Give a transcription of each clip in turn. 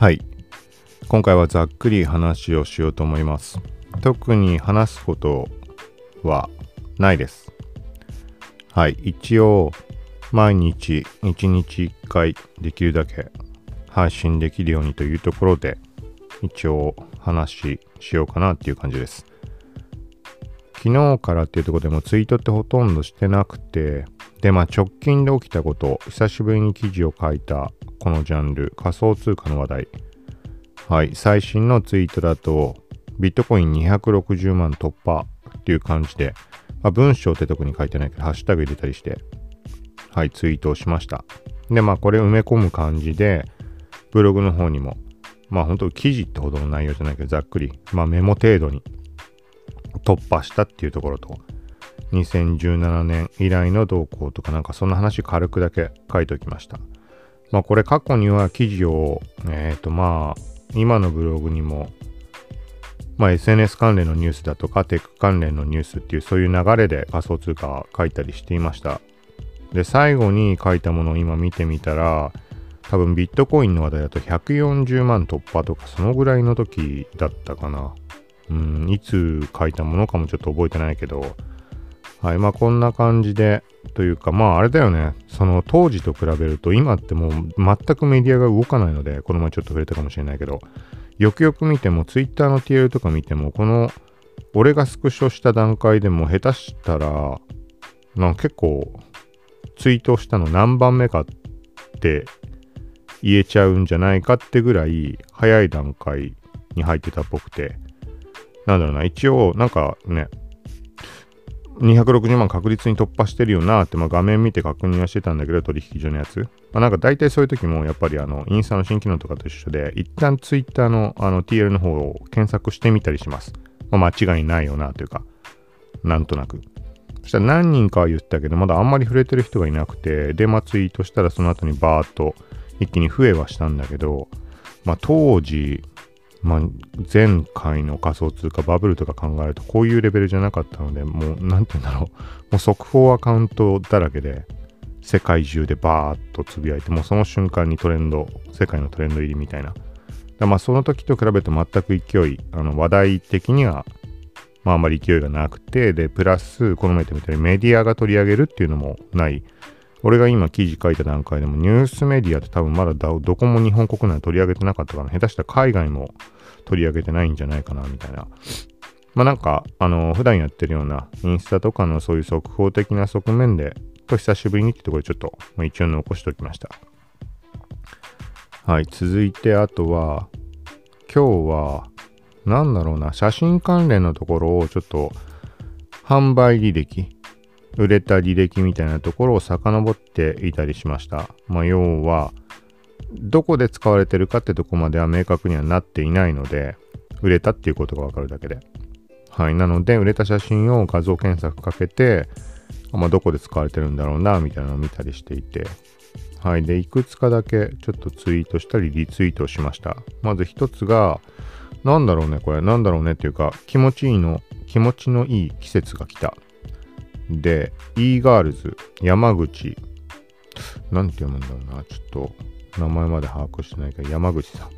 はい。今回はざっくり話をしようと思います。特に話すことはないです。はい。一応、毎日、1日1回できるだけ配信できるようにというところで、一応話しようかなっていう感じです。昨日からっていうところでもツイートってほとんどしてなくて、で、直近で起きたこと、久しぶりに記事を書いた、このジャンル、仮想通貨の話題。はい、最新のツイートだと、ビットコイン260万突破っていう感じで、文章って特に書いてないけど、ハッシュタグ入れたりして、はい、ツイートをしました。で、これ埋め込む感じで、ブログの方にも、本当記事ってほどの内容じゃないけど、ざっくり、メモ程度に突破したっていうところと、2017年以来の動向とかそんな話軽くだけ書いておきました。これ過去には記事を、今のブログにも、SNS 関連のニュースだとかテック関連のニュースっていうそういう流れで仮想通貨を書いたりしていました。で、最後に書いたものを今見てみたら、多分ビットコインの話題だと140万突破とかそのぐらいの時だったかな。いつ書いたものかもちょっと覚えてないけど、はい、こんな感じで、というか、あれだよね、その当時と比べると、今ってもう全くメディアが動かないので、この前ちょっと触れたかもしれないけど、よくよく見ても、Twitter の TL とか見ても、この、俺がスクショした段階でも、下手したら、結構、ツイートしたの何番目かって言えちゃうんじゃないかってぐらい、早い段階に入ってたっぽくて、なんだろうな、一応、260万確率に突破してるよなって、画面見て確認はしてたんだけど、取引所のやつ。大体そういう時も、やっぱりインスタの新機能とかと一緒で、一旦ツイッターのTL の方を検索してみたりします。間違いないよなというか、なんとなく。そしたら何人かは言ったけど、まだあんまり触れてる人がいなくて、で、ツイートしたらその後にバーッと一気に増えはしたんだけど、当時、前回の仮想通貨バブルとか考えるとこういうレベルじゃなかったので、もうなんて言うんだろう、もう速報アカウントだらけで世界中でバーッとつぶやいて、もうその瞬間にトレンド、世界のトレンド入りみたいな。その時と比べると全く勢い、話題的にはあんまり勢いがなくて、でプラスこの前言ってみたようにメディアが取り上げるっていうのもない。俺が今記事書いた段階でもニュースメディアって多分まだどこも日本国内取り上げてなかったから、下手したら海外も取り上げてないんじゃないかなみたいな。普段やってるようなインスタとかのそういう速報的な側面でと久しぶりにってところでちょっと、一応残しておきました。はい、続いてあとは今日は写真関連のところをちょっと販売履歴、売れた履歴みたいなところを遡っていたりしました。要はどこで使われてるかってとこまでは明確にはなっていないので、売れたっていうことがわかるだけで。はい。なので売れた写真を画像検索かけて、どこで使われてるんだろうなみたいなのを見たりしていて、はい。でいくつかだけちょっとツイートしたりリツイートしました。まず一つが気持ちのいい季節が来た。で、e-girls 山口、なんて読むんだろうな、ちょっと名前まで把握してないけど、山口さん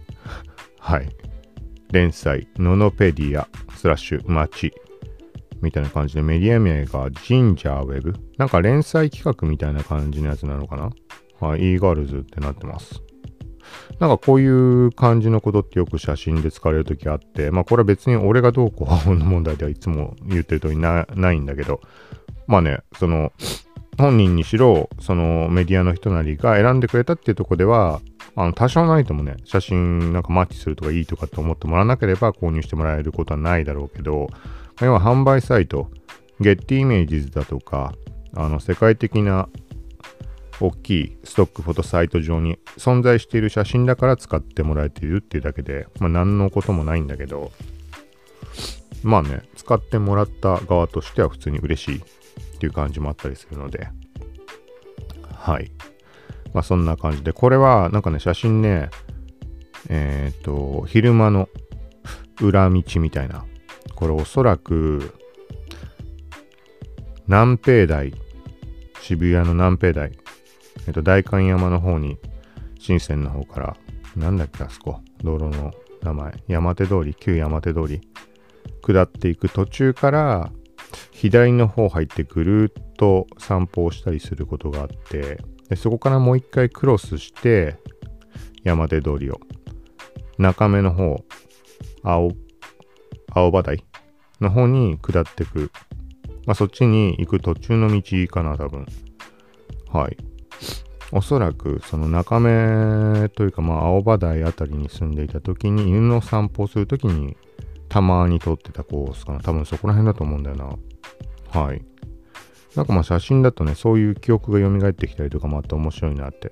はい、連載ノノペディア/街みたいな感じで、メディア名がジンジャーウェブ、連載企画みたいな感じのやつなのかな。はい、e-girls ってなってます。こういう感じのことってよく写真で使われるときあって、これは別に俺がどうこうの問題ではいつも言ってる通りないんだけど、その本人にしろそのメディアの人なりが選んでくれたっていうとこでは多少ないともね、写真マッチするとかいいとかって思ってもらわなければ購入してもらえることはないだろうけど、要は販売サイトゲッティイメージズだとか世界的な大きいストックフォトサイト上に存在している写真だから使ってもらえているっていうだけで、何のこともないんだけど、使ってもらった側としては普通に嬉しいっていう感じもあったりするので、はい。そんな感じで、これは写真ね、昼間の裏道みたいな、これおそらく南平台、渋谷の南平台、代官山の方に、深センの方からなんだっけあそこ、道路の名前、山手通り、旧山手通り下っていく途中から左の方入ってぐるっと散歩をしたりすることがあって、でそこからもう一回クロスして山手通りを中目の方、青葉台の方に下ってく、まあ、そっちに行く途中の道かな多分。はい、おそらくその中目というか、まあ青葉台あたりに住んでいた時に犬の散歩をする時にたまに撮ってたコースかな、多分そこら辺だと思うんだよな。はい、なんかまあ写真だとね、そういう記憶が蘇ってきたりとかもあって面白いなとい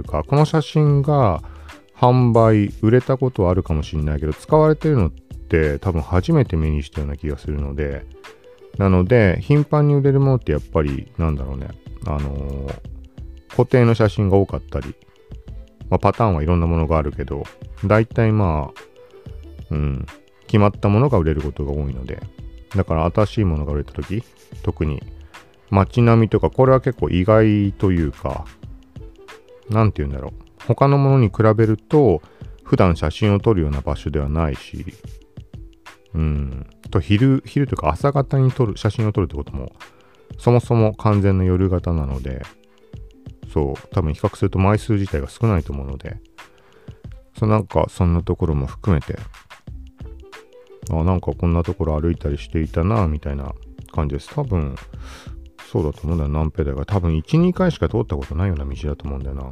うか、この写真が販売売れたことはあるかもしれないけど使われてるのって多分初めて目にしたような気がするので、なので頻繁に売れるものってやっぱりなんだろうね、固定の写真が多かったり、まあ、パターンはいろんなものがあるけど、だいたいまあ決まったものが売れることが多いので、だから新しいものが売れた時、特に街並みとか、これは結構意外というか、なんて言うんだろう、他のものに比べると普段写真を撮るような場所ではないし、昼というか朝方に写真を撮るってこともそもそも完全な夜型なので、そう多分比較すると枚数自体が少ないと思うので、なんかそんなところも含めて、あ、なんかこんなところ歩いたりしていたなみたいな感じです。多分そうだと思うんだよ、南平台が多分 1,2 回しか通ったことないような道だと思うんだよな。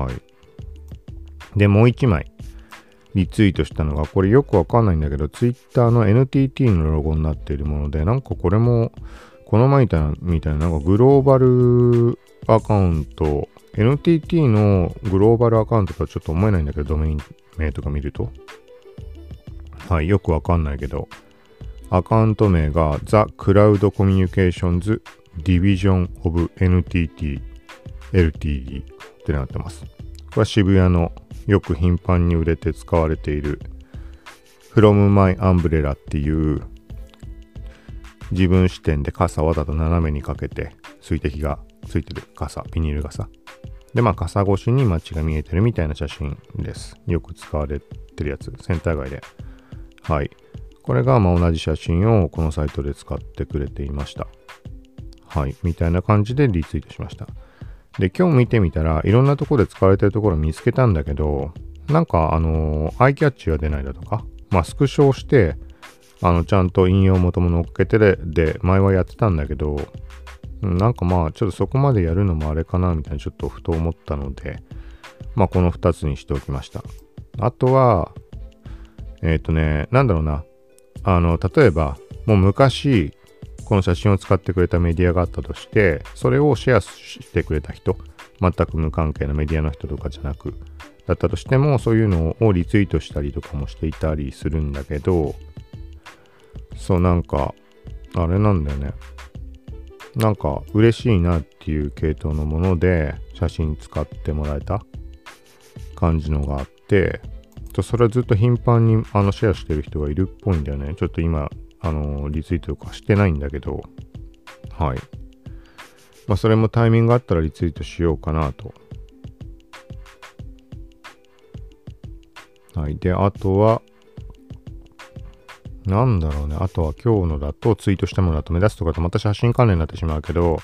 はい、でもう一枚リツイートしたのが、これよくわかんないんだけど、ツイッターの NTT のロゴになっているもので、なんかこれもこの前みたいななんかグローバルアカウント、 NTT のグローバルアカウントとはちょっと思えないんだけど、ドメイン名とか見ると、はい、よくわかんないけどアカウント名が The Cloud Communications Division of NTT Ltd ってなってます。これは渋谷のよく頻繁に売れて使われている From My Umbrella っていう自分視点で傘をわざと斜めにかけて水滴がついてる傘、ビニール傘で、まあ傘越しに街が見えてるみたいな写真です。よく使われてるやつ、センター街で。はい、これがまあ同じ写真をこのサイトで使ってくれていました。はい、みたいな感じでリツイートしました。で今日見てみたら、いろんなところで使われてるところを見つけたんだけど、なんかアイキャッチが出ないだとか、まあスクショをしてちゃんと引用元も乗っけてで前はやってたんだけど、なんかまあちょっとそこまでやるのもあれかなみたいな、ちょっとふと思ったので、まあこの2つにしておきました。あとはなんだろうな、例えばもう昔この写真を使ってくれたメディアがあったとして、それをシェアしてくれた人、全く無関係なメディアの人とかじゃなくだったとしても、そういうのをリツイートしたりとかもしていたりするんだけど、そうなんかあれなんだよね、なんか嬉しいなっていう系統のもので写真使ってもらえた感じのがあって、それはずっと頻繁にシェアしてる人がいるっぽいんだよね。ちょっと今リツイートとかしてないんだけど、はい、まあそれもタイミングがあったらリツイートしようかなと。はい、であとはなんだろうね、あとは今日のだとツイートしたものだと目立つとかとまた写真関連になってしまうけど、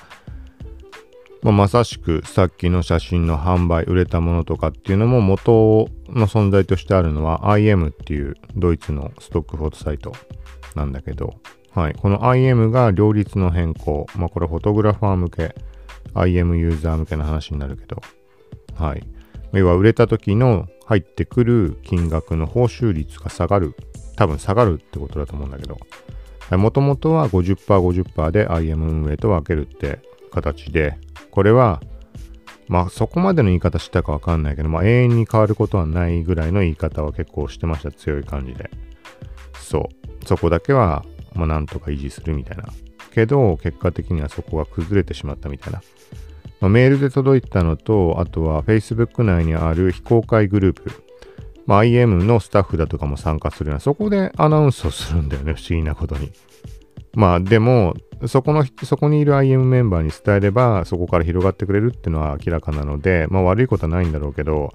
まさしくさっきの写真の販売売れたものとかっていうのも元の存在としてあるのは EyeEm っていうドイツのストックフォトサイトなんだけど、はい、この EyeEm が両立の変更、まあこれフォトグラファー向け EyeEm ユーザー向けの話になるけど、はい、要は売れた時の入ってくる金額の報酬率が下がる、多分下がるってことだと思うんだけど、もともとは 50%50% で EyeEm 運営と分けるって形で、これはまあそこまでの言い方したかわかんないけど、まあ永遠に変わることはないぐらいの言い方は結構してました、強い感じで。そうそこだけはまあなんとか維持するみたいな、けど結果的にはそこが崩れてしまったみたいな、まあ、メールで届いたのと、あとは Facebook 内にある非公開グループ、まあ、EyeEm のスタッフだとかも参加するような、そこでアナウンスをするんだよね、不思議なことに。まあでもそこにいる EyeEm メンバーに伝えればそこから広がってくれるっていうのは明らかなので、まあ悪いことはないんだろうけど、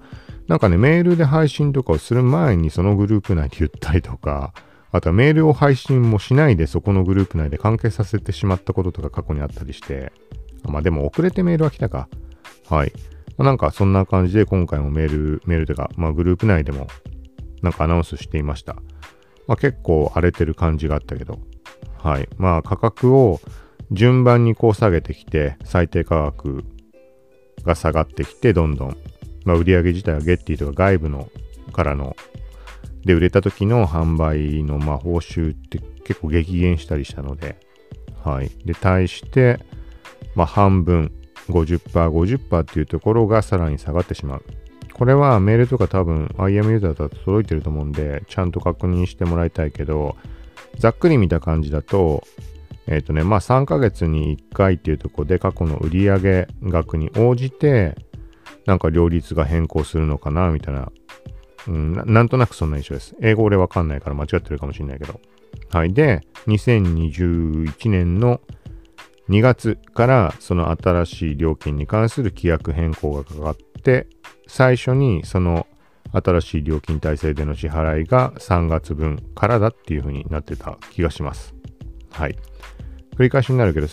なんかね、メールで配信とかをする前にそのグループ内で言ったりとか、あとはメールを配信もしないでそこのグループ内で関係させてしまったこととか過去にあったりして、まあでも遅れてメールは来たか。はい。まあ、なんかそんな感じで今回もメールというか、まあグループ内でもなんかアナウンスしていました。まあ結構荒れてる感じがあったけど、はい。まあ価格を順番にこう下げてきて、最低価格が下がってきて、どんどん。まあ、売り上げ自体はゲッティとか外部のからので売れた時の販売のまあ報酬って結構激減したりしたので、はい。で、対して、まあ半分、50%っていうところがさらに下がってしまう。これはメールとか多分 EyeEm ユーザーだと届いてると思うんで、ちゃんと確認してもらいたいけど、ざっくり見た感じだと、まあ3ヶ月に1回っていうところで過去の売上額に応じて、なんか両立が変更するのかなみたいな、なんとなくそんな印象です。英語俺わかんないから間違ってるかもしれないけど。はい。で、2021年の2月からその新しい料金に関する規約変更がかかって、最初にその新しい料金体制での支払いが3月分からだっていう風になってた気がします。はい。繰り返しになるけど、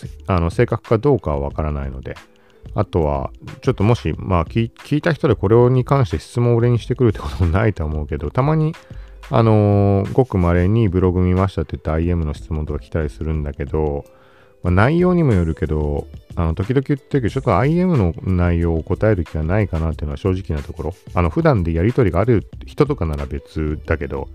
正確かどうかはわからないので、あとは、ちょっともし、まあ、聞いた人でこれに関して質問を俺にしてくるってこともないと思うけど、たまに、ごく稀にブログ見ましたって言って EyeEm の質問とか来たりするんだけど、まあ、内容にもよるけど、時々言ってるけど、ちょっと EyeEm の内容を答える気がないかなっていうのは正直なところ。普段でやりとりがある人とかなら別だけど、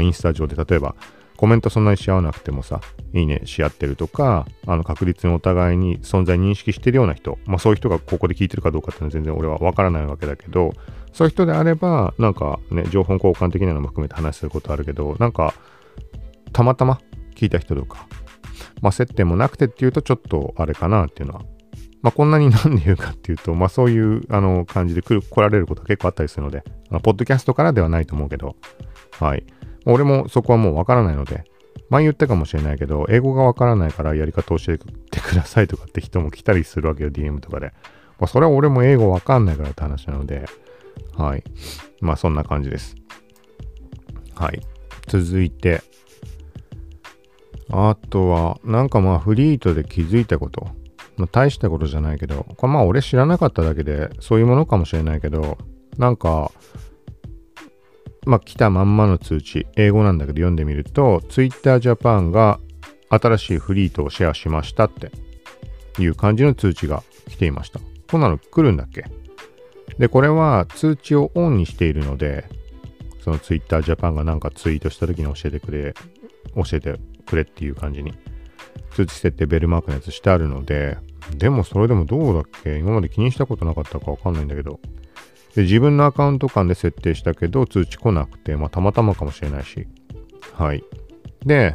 インスタ上で例えば、コメントそんなにし合わなくてもさ、いいねし合ってるとか、確率にお互いに存在認識してるような人、まあそういう人がここで聞いてるかどうかっていうのは全然俺はわからないわけだけど、そういう人であれば、なんかね、情報交換的なのも含めて話することあるけど、なんか、たまたま聞いた人とか、まあ接点もなくてっていうとちょっとあれかなっていうのは、まあこんなになんで言うかっていうと、まあそういう感じで来られることが結構あったりするので、ポッドキャストからではないと思うけど、はい。俺もそこはもうわからないので、前言ったかもしれないけど、英語がわからないからやり方教えてくださいとかって人も来たりするわけよ、DM とかで。まあ、それは俺も英語わかんないからって話なので、はい。まあ、そんな感じです。はい。続いて、あとは、なんかまあ、フリートで気づいたこと。まあ、大したことじゃないけど、これまあ、俺知らなかっただけで、そういうものかもしれないけど、なんか、まあ、来たまんまの通知、英語なんだけど読んでみると、Twitter Japan が新しいフリートをシェアしましたっていう感じの通知が来ていました。こんなの来るんだっけ？で、これは通知をオンにしているので、その Twitter Japan がなんかツイートした時に教えてくれっていう感じに、通知設定ベルマークのやつしてあるので、でもそれでもどうだっけ？今まで気にしたことなかったかわかんないんだけど、で自分のアカウント間で設定したけど通知来なくて、まあたまたまかもしれないし。はい。で、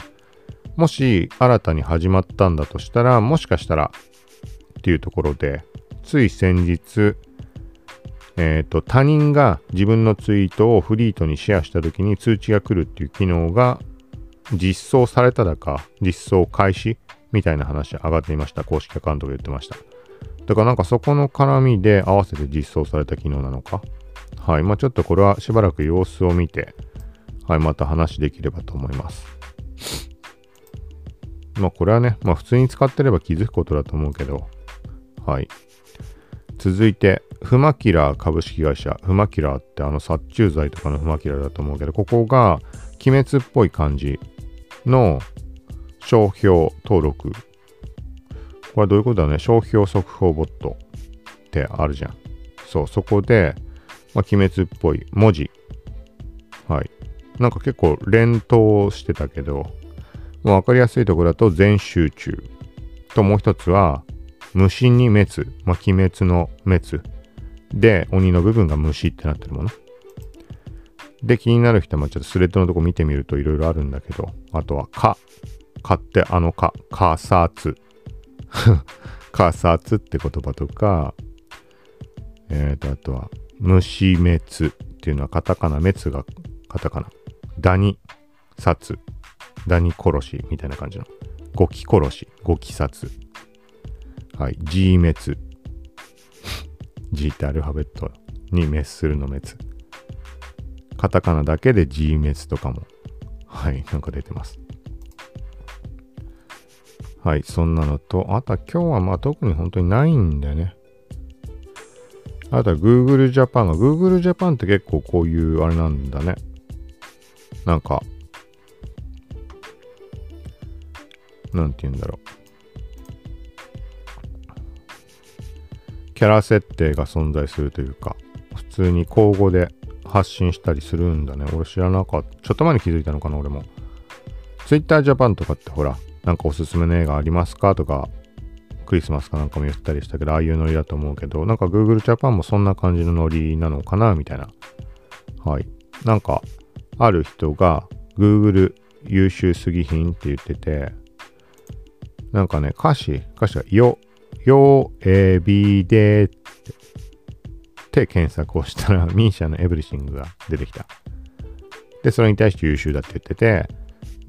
もし新たに始まったんだとしたら、もしかしたらっていうところで、つい先日、他人が自分のツイートをフリートにシェアした時に通知が来るっていう機能が実装されただか、実装開始みたいな話上がっていました。公式アカウントが言ってました。だからなんかそこの絡みで合わせて実装された機能なのか。はい。まあちょっとこれはしばらく様子を見て、はい、また話できればと思います。まあこれはね、まあ普通に使ってれば気づくことだと思うけど、はい。続いて、フマキラー株式会社。フマキラーって殺虫剤とかのフマキラーだと思うけど、ここが鬼滅っぽい感じの商標登録。これはどういうことだね。商標速報ボットってあるじゃん。そう、そこで、まあ、鬼滅っぽい文字。はい。なんか結構連投してたけど、まあ、わかりやすいところだと全集中。ともう一つは、虫に滅。まあ、鬼滅の滅。で、鬼の部分が虫ってなってるもの。で、気になる人はちょっとスレッドのとこ見てみるといろいろあるんだけど、あとはか。かってかさつ。カサツって言葉とか、あとは、虫滅っていうのはカタカナ、滅がカタカナ。ダニ殺、ダニ殺しみたいな感じの。ゴキ殺し、ゴキ殺。はい、G滅。G ってアルファベットに滅するの滅。カタカナだけで G メツとかも、はい、なんか出てます。はい、そんなのと、あとは今日はまあ特に本当にないんだよね。あとは Google Japan が、Google Japan って結構こういうあれなんだね。なんか、なんて言うんだろう。キャラ設定が存在するというか、普通に口語で発信したりするんだね。俺知らなかった。ちょっと前に気づいたのかな、俺も。Twitter Japan とかってほら、なんかおすすめの映画ありますかとか、クリスマスかなんかも言ったりしたけど、ああいうノリだと思うけど、なんか Google Japan もそんな感じのノリなのかなみたいな。はい。なんか、ある人が Google 優秀すぎ品って言ってて、なんかね、歌詞がよ、えびでって検索をしたら、MISIA のエブリシングが出てきた。で、それに対して優秀だって言ってて、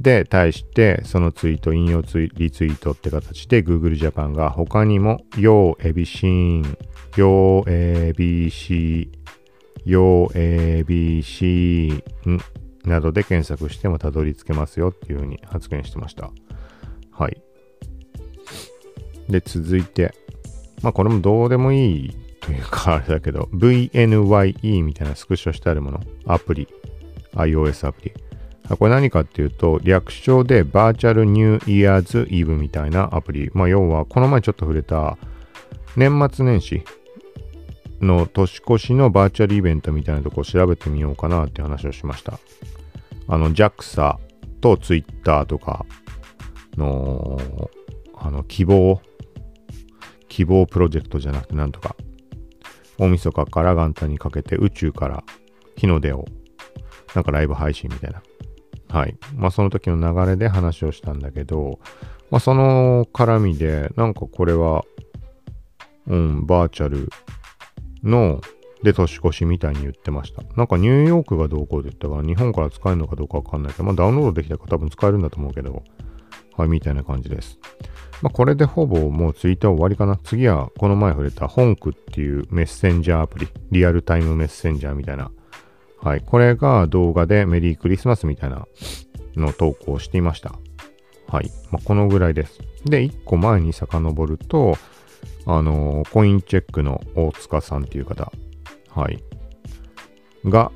で、対して、そのツイート、引用リツイートって形で、Google Japan が他にも、よ、えびしんなどで検索してもたどり着けますよっていうふうに発言してました。はい。で、続いて、まあ、これもどうでもいいというか、あれだけど、VNYE みたいなスクショしてあるもの、アプリ、iOS アプリ。これ何かっていうと、略称でバーチャルニューイヤーズイブみたいなアプリ。まあ要は、この前ちょっと触れた年末年始の年越しのバーチャルイベントみたいなとこを調べてみようかなって話をしました。JAXA と Twitter とかの、希望プロジェクトじゃなくてなんとか、大晦日から元旦にかけて宇宙から日の出を、なんかライブ配信みたいな。はい。まあ、その時の流れで話をしたんだけど、まあ、その絡みで、なんかこれは、バーチャルの、で、年越しみたいに言ってました。なんかニューヨークがどうこうって言ったから、日本から使えるのかどうかわかんないけど、まあ、ダウンロードできたから多分使えるんだと思うけど、はい、みたいな感じです。まあ、これでほぼもうツイートは終わりかな。次は、この前触れた、ホンクっていうメッセンジャーアプリ、リアルタイムメッセンジャーみたいな、はい。これが動画でメリークリスマスみたいなのを投稿していました。はい。まあ、このぐらいです。で、1個前に遡ると、コインチェックの大塚さんっていう方、はい。が、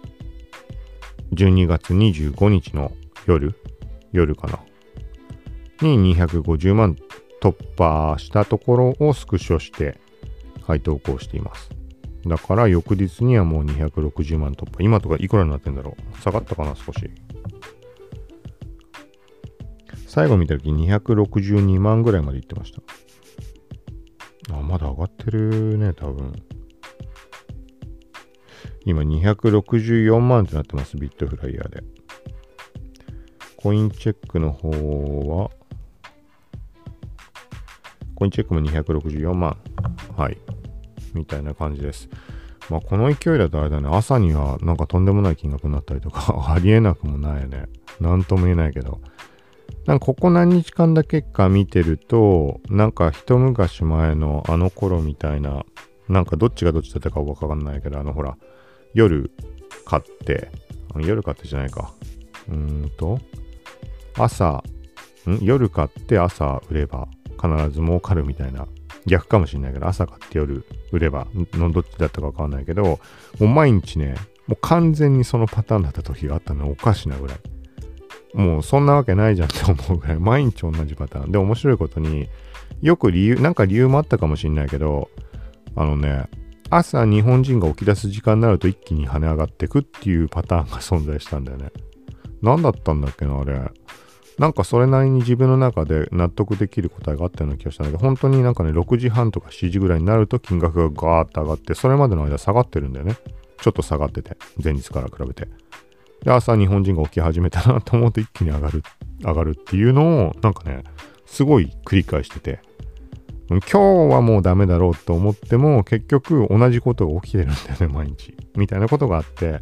12月25日の夜かな。に250万突破したところをスクショして、はい、投稿しています。だから翌日にはもう260万突破。今とかいくらになってんだろう。下がったかな、少し。最後見たとき262万ぐらいまでいってました。あ、まだ上がってるね、多分。今264万ってなってます、ビットフライヤーで。コインチェックの方は、コインチェックも264万。はい。みたいな感じです。まあ、この勢いだとあれだね、朝にはなんかとんでもない金額になったりとか、ありえなくもないよね。なんとも言えないけど。なんかここ何日間だけか見てると、なんか一昔前のあの頃みたいな、なんかどっちがどっちだったかわかんないけど、ほら、夜買って朝売れば必ず儲かるみたいな。逆かもしれないけど、朝買って夜売ればのどっちだったかわかんないけど、もう毎日ね、もう完全にそのパターンだった時があったのおかしなぐらい。もうそんなわけないじゃんって思うぐらい、毎日同じパターン。で、面白いことによく理由もあったかもしれないけど、朝日本人が起き出す時間になると一気に跳ね上がってくっていうパターンが存在したんだよね。なんだったんだっけな、あれ。なんかそれなりに自分の中で納得できる答えがあったような気がしたんだけど、本当になんかね、6時半とか7時ぐらいになると金額がガーッと上がって、それまでの間下がってるんだよね。ちょっと下がってて、前日から比べて。で、朝日本人が起き始めたなと思うと一気に上がるっていうのを、なんかね、すごい繰り返してて、今日はもうダメだろうと思っても、結局同じことが起きてるんだよね、毎日。みたいなことがあって、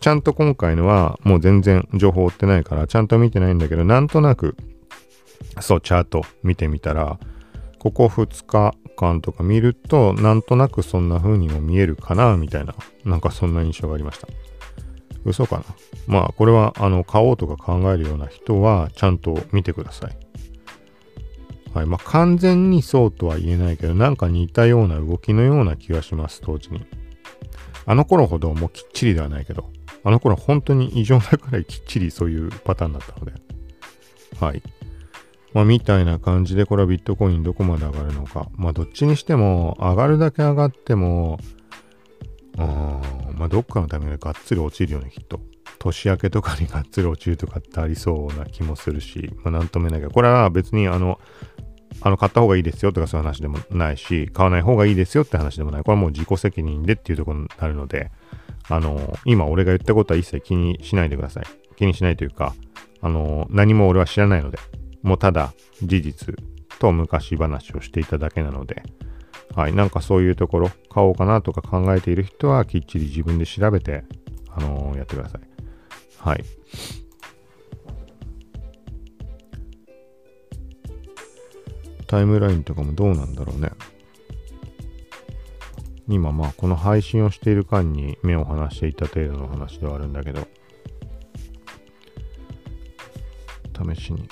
ちゃんと今回のはもう全然情報追ってないからちゃんと見てないんだけど、なんとなくそうチャート見てみたら、ここ2日間とか見るとなんとなくそんな風にも見えるかなみたいな、なんかそんな印象がありました。嘘かな。まあこれは買おうとか考えるような人はちゃんと見てください。はい、まあ完全にそうとは言えないけど、なんか似たような動きのような気がします、当時に。あの頃ほどもうきっちりではないけど、あの頃本当に異常なくらいきっちりそういうパターンだったので。はい。まあみたいな感じで、これはビットコインどこまで上がるのか。まあどっちにしても上がるだけ上がっても、まあどっかのタイミングでがっつり落ちるよね、きっと。年明けとかにがっつり落ちるとかってありそうな気もするし、まあなんとも言えないけど、これは別に買った方がいいですよとかそういう話でもないし、買わない方がいいですよって話でもない。これはもう自己責任でっていうところになるので、今俺が言ったことは一切気にしないでください。気にしないというか、何も俺は知らないので、もうただ事実と昔話をしていただけなので、はい、なんかそういうところ、買おうかなとか考えている人はきっちり自分で調べて、やってください。はい。タイムラインとかもどうなんだろうね。今まあこの配信をしている間に目を離していた程度の話ではあるんだけど、試しに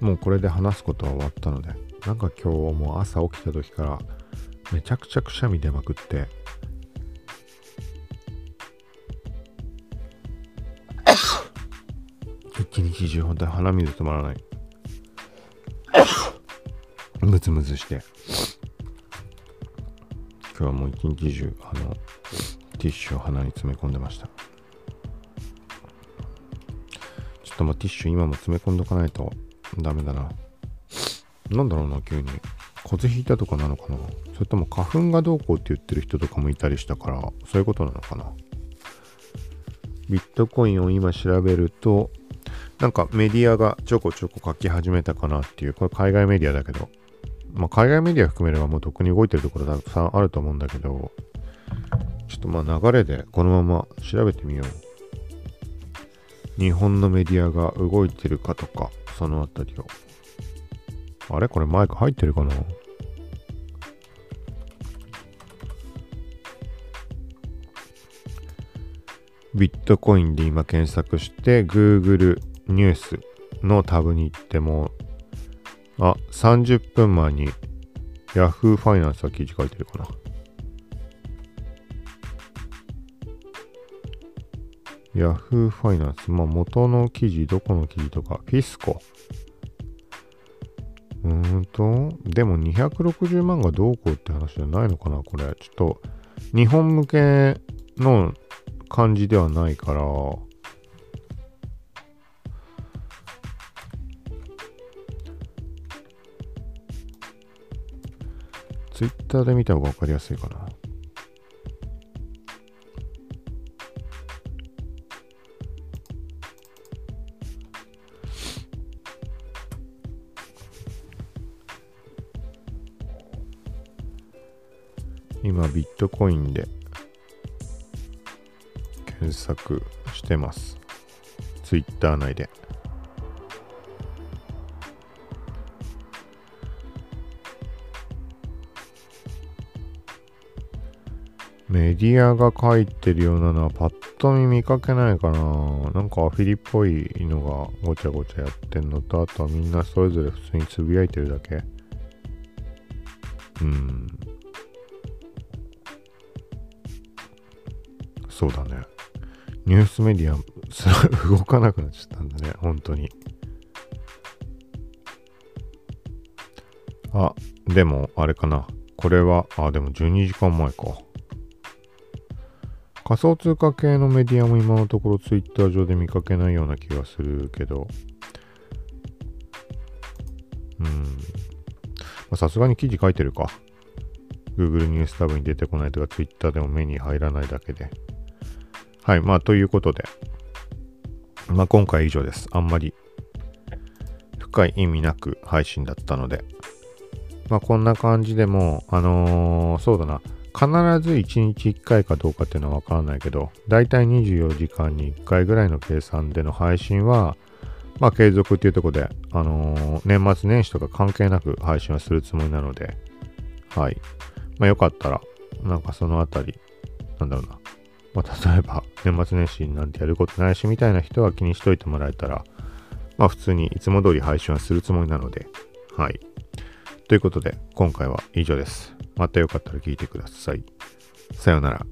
もうこれで話すことは終わったので、なんか今日もう朝起きた時からめちゃくちゃくしゃみ出まくって、一日中本当に鼻水止まらない、ムズムズして、今日はもう一日中ティッシュを鼻に詰め込んでました。ちょっともうティッシュ今も詰め込んどかないとダメだな。なんだろうな、急に風邪ひいたとかなのかな、それとも花粉がどうこうって言ってる人とかもいたりしたから、そういうことなのかな。ビットコインを今調べると、なんかメディアがちょこちょこ書き始めたかなっていう、これ海外メディアだけど、まあ海外メディア含めればもうとっくに動いてるところたくさんあると思うんだけど、ちょっとまあ流れでこのまま調べてみよう。日本のメディアが動いてるかとか、そのあたりを。あれ、これマイク入ってるかな。ビットコインで今検索して Google ニュースのタブに行っても、30分前に Yahoo ファイナンスは記事書いてるかな。 Yahoo ファイナンス、まあ元の記事、どこの記事とか、フィスコ。でも260万がどうこうって話じゃないのかな、これ。ちょっと日本向けの感じではないから、ツイッターで見た方が分かりやすいかな。今ビットコインで検索してます、ツイッター内で。メディアが書いてるようなのはパッと見かけないかな。なんかアフィリっぽいのがごちゃごちゃやってんのと、あとはみんなそれぞれ普通につぶやいてるだけ。そうだね、ニュースメディアすら動かなくなっちゃったんだね、本当に。でもあれかな、これはでも12時間前か。仮想通貨系のメディアも今のところツイッター上で見かけないような気がするけど、さすがに記事書いてるか。 Google ニュースタブに出てこないとか、ツイッターでも目に入らないだけで。はい、まあということで、まあ今回以上です。あんまり深い意味なく配信だったので、まあこんな感じでもう、そうだな、必ず1日1回かどうかっていうのはわからないけど、だいたい24時間に1回ぐらいの計算での配信は、まあ継続っていうところで、年末年始とか関係なく配信はするつもりなので、はい。まあよかったら、なんかそのあたり、なんだろうな、例えば年末年始になんてやることないしみたいな人は気にしといてもらえたら、普通にいつも通り配信はするつもりなので、はい。ということで今回は以上です。またよかったら聞いてください。さようなら。